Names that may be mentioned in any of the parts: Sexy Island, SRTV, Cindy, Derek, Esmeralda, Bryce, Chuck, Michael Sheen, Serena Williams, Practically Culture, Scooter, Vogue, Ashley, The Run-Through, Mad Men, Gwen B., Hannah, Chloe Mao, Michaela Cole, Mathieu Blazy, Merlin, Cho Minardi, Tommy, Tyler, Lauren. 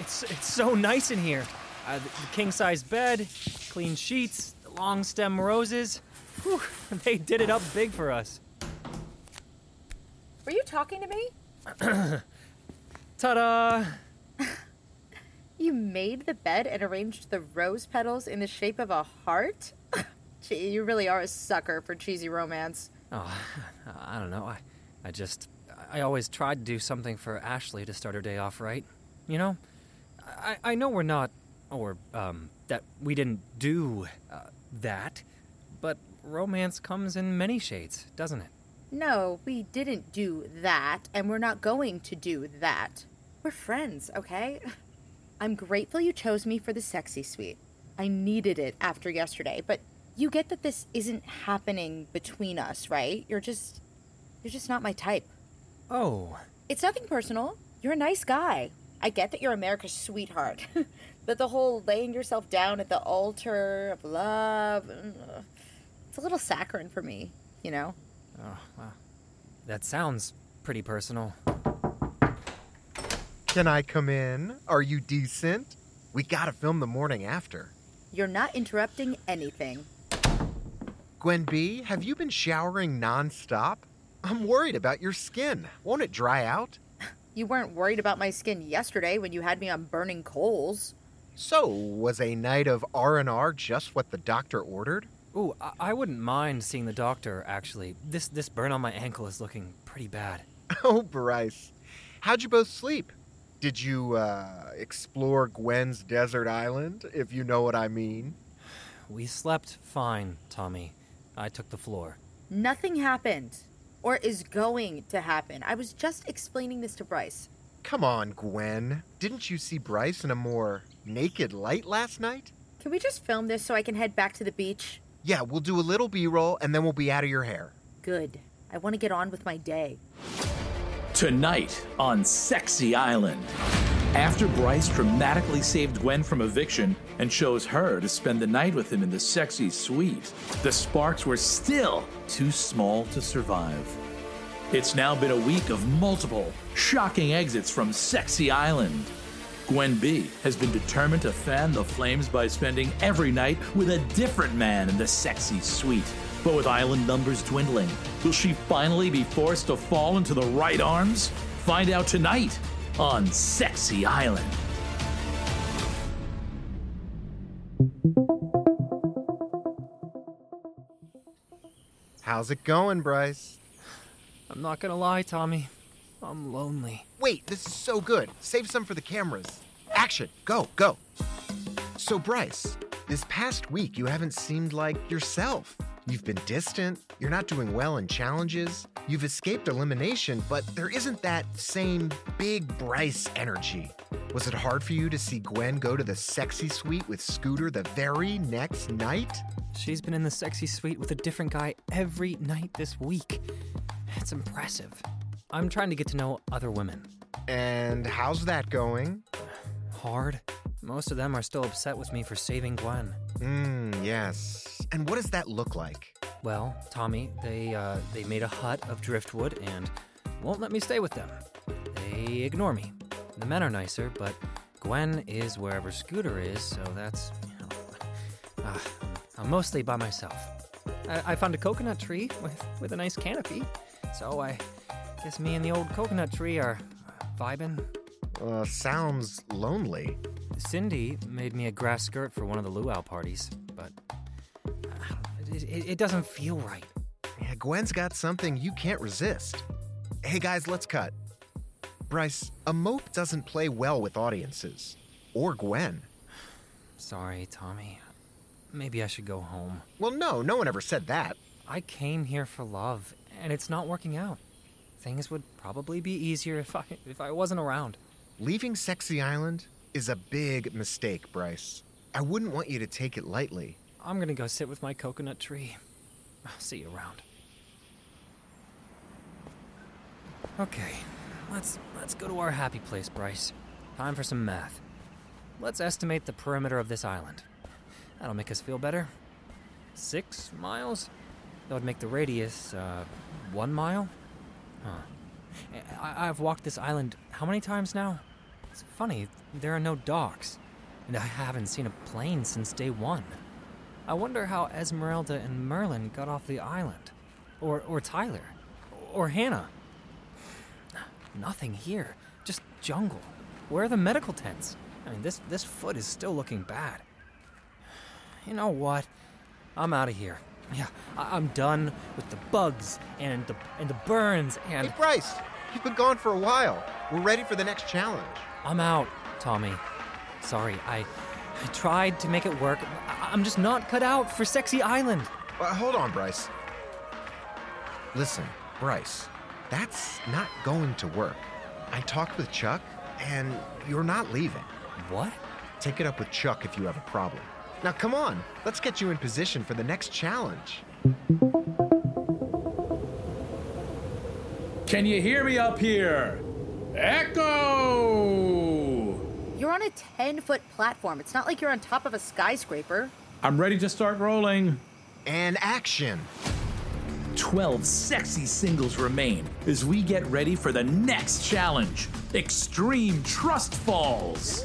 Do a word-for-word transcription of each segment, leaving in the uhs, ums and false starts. It's, it's so nice in here. Uh, the, the king-sized bed, clean sheets, the long-stem roses. Whew, they did it up big for us. Were you talking to me? Ta-da! You made the bed and arranged the rose petals in the shape of a heart? Gee, you really are a sucker for cheesy romance. Oh, I don't know. I, I just... I always tried to do something for Ashley to start her day off right. You know, I, I know we're not, or, um, that we didn't do uh, that, but romance comes in many shades, doesn't it? No, we didn't do that, and we're not going to do that. We're friends, okay? I'm grateful you chose me for the sexy suite. I needed it after yesterday, but you get that this isn't happening between us, right? You're just, you're just not my type. Oh. It's nothing personal. You're a nice guy. I get that you're America's sweetheart, but the whole laying yourself down at the altar of love, it's a little saccharine for me, you know? Oh, wow. That sounds pretty personal. Can I come in? Are you decent? We gotta film the morning after. You're not interrupting anything. Gwen B., have you been showering nonstop? I'm worried about your skin. Won't it dry out? You weren't worried about my skin yesterday when you had me on burning coals. So, was a night of R and R just what the doctor ordered? Ooh, I, I wouldn't mind seeing the doctor, actually. This this burn on my ankle is looking pretty bad. Oh, Bryce. How'd you both sleep? Did you, uh, explore Gwen's desert island, if you know what I mean? We slept fine, Tommy. I took the floor. Nothing happened. Or is going to happen. I was just explaining this to Bryce. Come on, Gwen. Didn't you see Bryce in a more naked light last night? Can we just film this so I can head back to the beach? Yeah, we'll do a little B-roll and then we'll be out of your hair. Good. I want to get on with my day. Tonight on Sexy Island. After Bryce dramatically saved Gwen from eviction and chose her to spend the night with him in the sexy suite, the sparks were still too small to survive. It's now been a week of multiple, shocking exits from Sexy Island. Gwen B. has been determined to fan the flames by spending every night with a different man in the sexy suite. But with island numbers dwindling, will she finally be forced to fall into the right arms? Find out tonight on Sexy Island. How's it going, Bryce? I'm not gonna lie, Tommy. I'm lonely. Wait, this is so good. Save some for the cameras. Action, go, go. So, Bryce, this past week you haven't seemed like yourself. You've been distant, you're not doing well in challenges, you've escaped elimination, but there isn't that same big Bryce energy. Was it hard for you to see Gwen go to the sexy suite with Scooter the very next night? She's been in the sexy suite with a different guy every night this week. It's impressive. I'm trying to get to know other women. And how's that going? Hard. Most of them are still upset with me for saving Gwen. Mmm, yes. And what does that look like? Well, Tommy, they uh, they made a hut of driftwood and won't let me stay with them. They ignore me. The men are nicer, but Gwen is wherever Scooter is, so that's, you know, uh, I'm mostly by myself. I, I found a coconut tree with, with a nice canopy, so I guess me and the old coconut tree are vibing. Uh, sounds lonely. Cindy made me a grass skirt for one of the luau parties, but It, it, it doesn't feel right. Yeah, Gwen's got something you can't resist. Hey, guys, let's cut. Bryce, a mope doesn't play well with audiences. Or Gwen. Sorry, Tommy. Maybe I should go home. Well, no, no one ever said that. I came here for love, and it's not working out. Things would probably be easier if I if I wasn't around. Leaving Sexy Island is a big mistake, Bryce. I wouldn't want you to take it lightly. I'm gonna go sit with my coconut tree. I'll see you around. Okay, let's let's go to our happy place, Bryce. Time for some math. Let's estimate the perimeter of this island. That'll make us feel better. Six miles? That would make the radius, uh, one mile? Huh. I- I've walked this island how many times now? It's funny, there are no docks, and I haven't seen a plane since day one. I wonder how Esmeralda and Merlin got off the island, or or Tyler, or Hannah. Nothing here, just jungle. Where are the medical tents? I mean, this, this foot is still looking bad. You know what? I'm out of here. Yeah, I- I'm done with the bugs and the and the burns and... Hey, Bryce, you've been gone for a while. We're ready for the next challenge. I'm out, Tommy. Sorry, I I tried to make it work. I- I'm just not cut out for Sexy Island. Uh, hold on, Bryce. Listen, Bryce, that's not going to work. I talked with Chuck, and you're not leaving. What? Take it up with Chuck if you have a problem. Now come on, let's get you in position for the next challenge. Can you hear me up here? Echo! You're on a ten-foot platform. It's not like you're on top of a skyscraper. I'm ready to start rolling. And action. twelve sexy singles remain as we get ready for the next challenge, Extreme Trust Falls.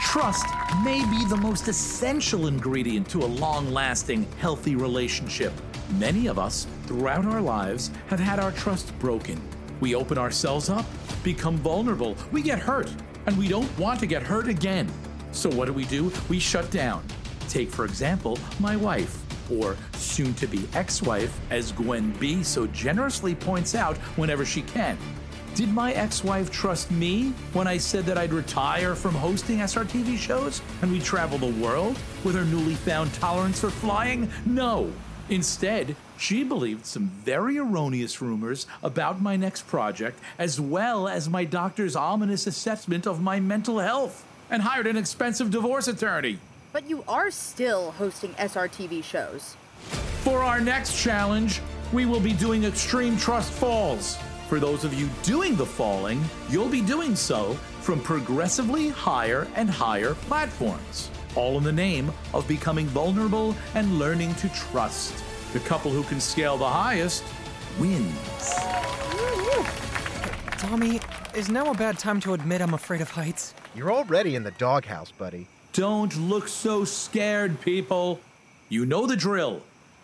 Trust may be the most essential ingredient to a long-lasting, healthy relationship. Many of us throughout our lives have had our trust broken. We open ourselves up, become vulnerable, we get hurt, and we don't want to get hurt again. So what do we do? We shut down. Take, for example, my wife, or soon-to-be ex-wife, as Gwen B. so generously points out whenever she can. Did my ex-wife trust me when I said that I'd retire from hosting S R T V shows and we travel the world with her newly found tolerance for flying? No. Instead, she believed some very erroneous rumors about my next project, as well as my doctor's ominous assessment of my mental health, and hired an expensive divorce attorney. But you are still hosting S R T V shows. For our next challenge, we will be doing Extreme Trust Falls. For those of you doing the falling, you'll be doing so from progressively higher and higher platforms, all in the name of becoming vulnerable and learning to trust. The couple who can scale the highest wins. Tommy, is now a bad time to admit I'm afraid of heights? You're already in the doghouse, buddy. Don't look so scared, people. You know the drill.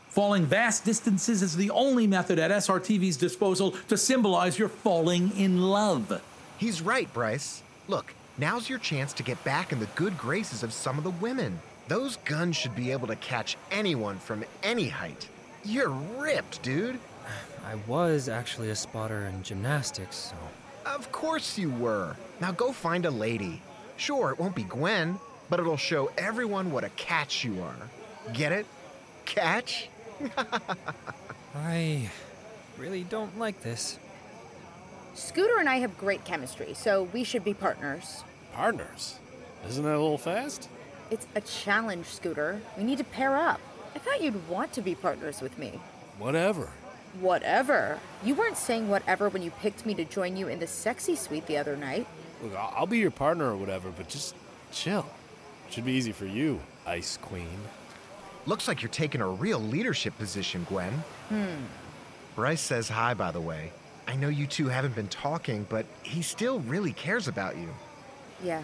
Falling vast distances is the only method at S R T V's disposal to symbolize you're falling in love. He's right, Bryce. Look, now's your chance to get back in the good graces of some of the women. Those guns should be able to catch anyone from any height. You're ripped, dude. I was actually a spotter in gymnastics, so... Of course you were. Now go find a lady. Sure, it won't be Gwen, but it'll show everyone what a catch you are. Get it? Catch? I really don't like this. Scooter and I have great chemistry, so we should be partners. Partners? Isn't that a little fast? It's a challenge, Scooter. We need to pair up. I thought you'd want to be partners with me. Whatever. Whatever? You weren't saying whatever when you picked me to join you in the sexy suite the other night. Look, I'll be your partner or whatever, but just chill. Should be easy for you, Ice Queen. Looks like you're taking a real leadership position, Gwen. Hmm. Bryce says hi, by the way. I know you two haven't been talking, but he still really cares about you. Yeah.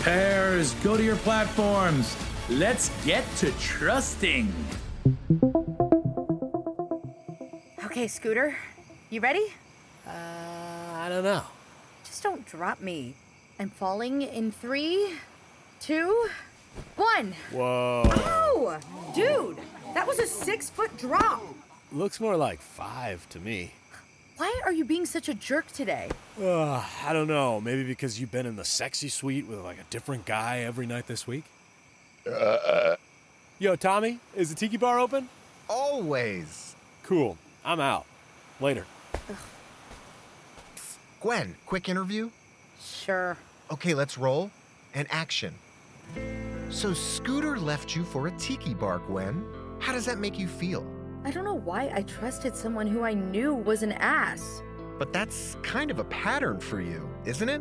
Pairs, go to your platforms. Let's get to trusting. Okay, Scooter. You ready? Uh, I don't know. Just don't drop me. I'm falling in three... Two, one. Whoa. Oh, dude, that was a six-foot drop. Looks more like five to me. Why are you being such a jerk today? Uh, I don't know. Maybe because you've been in the sexy suite with like a different guy every night this week. Uh, uh. Yo, Tommy, is the tiki bar open? Always. Cool. I'm out. Later. Ugh. Gwen, quick interview? Sure. Okay, let's roll. And action. So Scooter left you for a tiki bar, Gwen. How does that make you feel? I don't know why I trusted someone who I knew was an ass. But that's kind of a pattern for you, isn't it?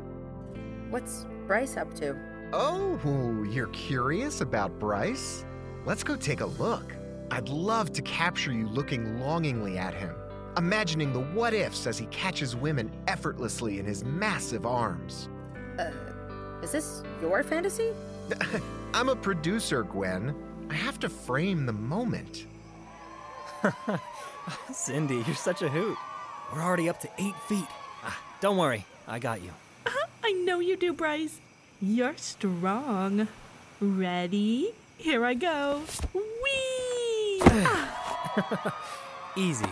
What's Bryce up to? Oh, you're curious about Bryce? Let's go take a look. I'd love to capture you looking longingly at him, imagining the what-ifs as he catches women effortlessly in his massive arms. Uh, is this your fantasy? I'm a producer, Gwen. I have to frame the moment. Cindy, you're such a hoot. We're already up to eight feet. Ah, don't worry, I got you. Uh-huh, I know you do, Bryce. You're strong. Ready? Here I go. Whee! Ah. Easy.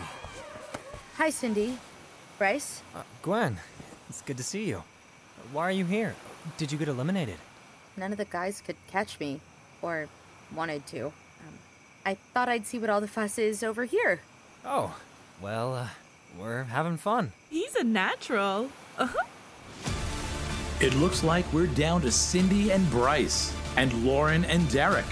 Hi, Cindy. Bryce? Uh, Gwen, it's good to see you. Why are you here? Did you get eliminated? None of the guys could catch me, or wanted to. Um, I thought I'd see what all the fuss is over here. Oh, well, uh, we're having fun. He's a natural. Uh-huh. It looks like we're down to Cindy and Bryce, and Lauren and Derek.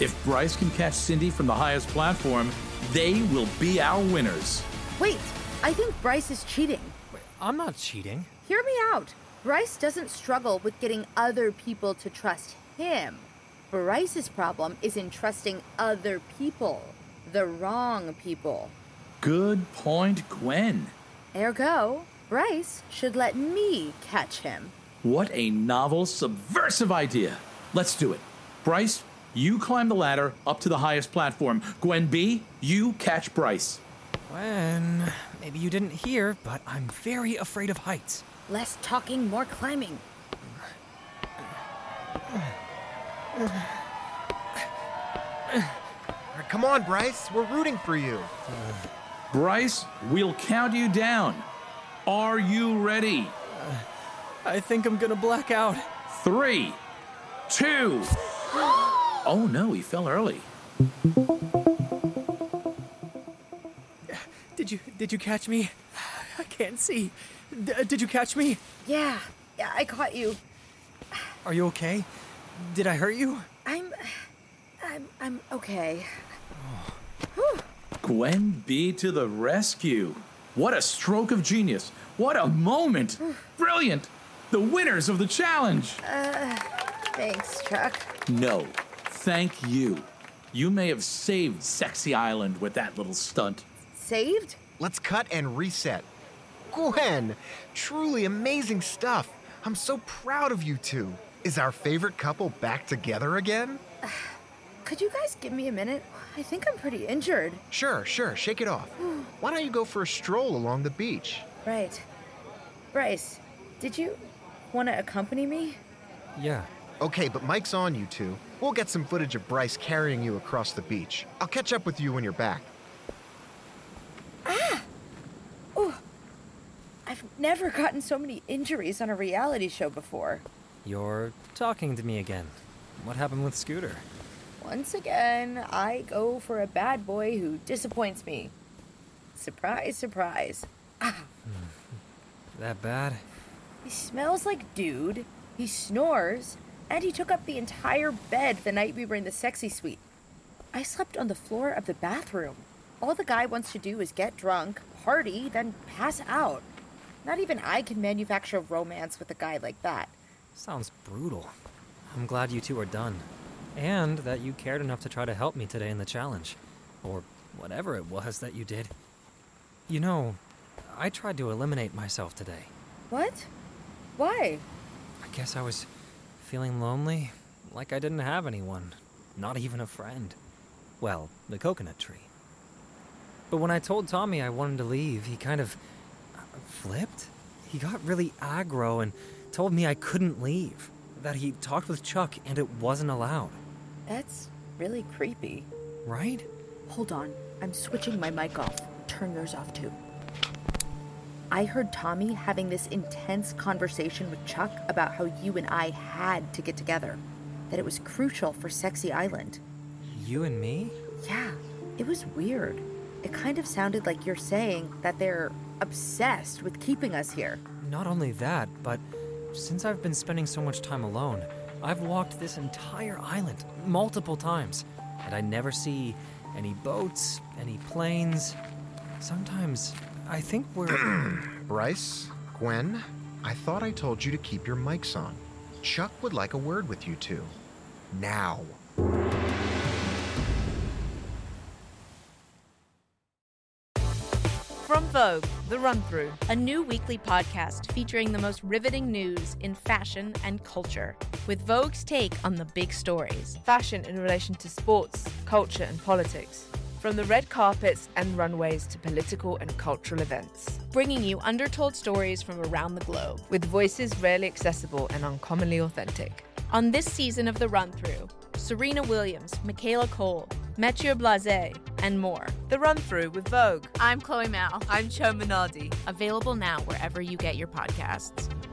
If Bryce can catch Cindy from the highest platform, they will be our winners. Wait, I think Bryce is cheating. Wait, I'm not cheating. Hear me out. Bryce doesn't struggle with getting other people to trust him. Bryce's problem is in trusting other people, the wrong people. Good point, Gwen. Ergo, Bryce should let me catch him. What a novel, subversive idea. Let's do it. Bryce, you climb the ladder up to the highest platform. Gwen B., you catch Bryce. Gwen, maybe you didn't hear, but I'm very afraid of heights. Less talking, more climbing. Come on, Bryce. We're rooting for you. Bryce, we'll count you down. Are you ready? Uh, I think I'm going to black out. Three, two. Oh, no, he fell early. Did you, did you catch me? I can't see. D- did you catch me? Yeah, yeah, I caught you. Are you okay? Did I hurt you? I'm, I'm, I'm okay. Oh. Gwen B. to the rescue. What a stroke of genius. What a moment. Brilliant. The winners of the challenge. Uh, thanks, Chuck. No, thank you. You may have saved Sexy Island with that little stunt. Saved? Let's cut and reset. Gwen, truly amazing stuff. I'm so proud of you two. Is our favorite couple back together again? Uh, could you guys give me a minute? I think I'm pretty injured. Sure, sure. Shake it off. Why don't you go for a stroll along the beach? Right. Bryce, did you want to accompany me? Yeah. Okay, but Mike's on, you two. We'll get some footage of Bryce carrying you across the beach. I'll catch up with you when you're back. Ah! I've never gotten so many injuries on a reality show before. You're talking to me again. What happened with Scooter? Once again, I go for a bad boy who disappoints me. Surprise, surprise. Ah. That bad? He smells like dude, he snores, and he took up the entire bed the night we were in the sexy suite. I slept on the floor of the bathroom. All the guy wants to do is get drunk, party, then pass out. Not even I can manufacture romance with a guy like that. Sounds brutal. I'm glad you two are done. And that you cared enough to try to help me today in the challenge. Or whatever it was that you did. You know, I tried to eliminate myself today. What? Why? I guess I was feeling lonely, like I didn't have anyone. Not even a friend. Well, the coconut tree. But when I told Tommy I wanted to leave, he kind of... flipped? He got really aggro and told me I couldn't leave, that he talked with Chuck and it wasn't allowed. That's really creepy. Right? Hold on. I'm switching my mic off. Turn yours off too. I heard Tommy having this intense conversation with Chuck about how you and I had to get together, that it was crucial for Sexy Island. You and me? Yeah. It was weird. It kind of sounded like you're saying that they're obsessed with keeping us here. Not only that, but since I've been spending so much time alone, I've walked this entire island multiple times, and I never see any boats, any planes. Sometimes I think we're... Bryce, Gwen, I thought I told you to keep your mics on. Chuck would like a word with you two. Now. From Vogue, The Run-Through, a new weekly podcast featuring the most riveting news in fashion and culture, with Vogue's take on the big stories. Fashion in relation to sports, culture, and politics. From the red carpets and runways to political and cultural events. Bringing you undertold stories from around the globe. With voices rarely accessible and uncommonly authentic. On this season of The Run-Through, Serena Williams, Michaela Cole, Mathieu Blazy, and more. The Run-Through with Vogue. I'm Chloe Mao. I'm Cho Minardi. Available now wherever you get your podcasts.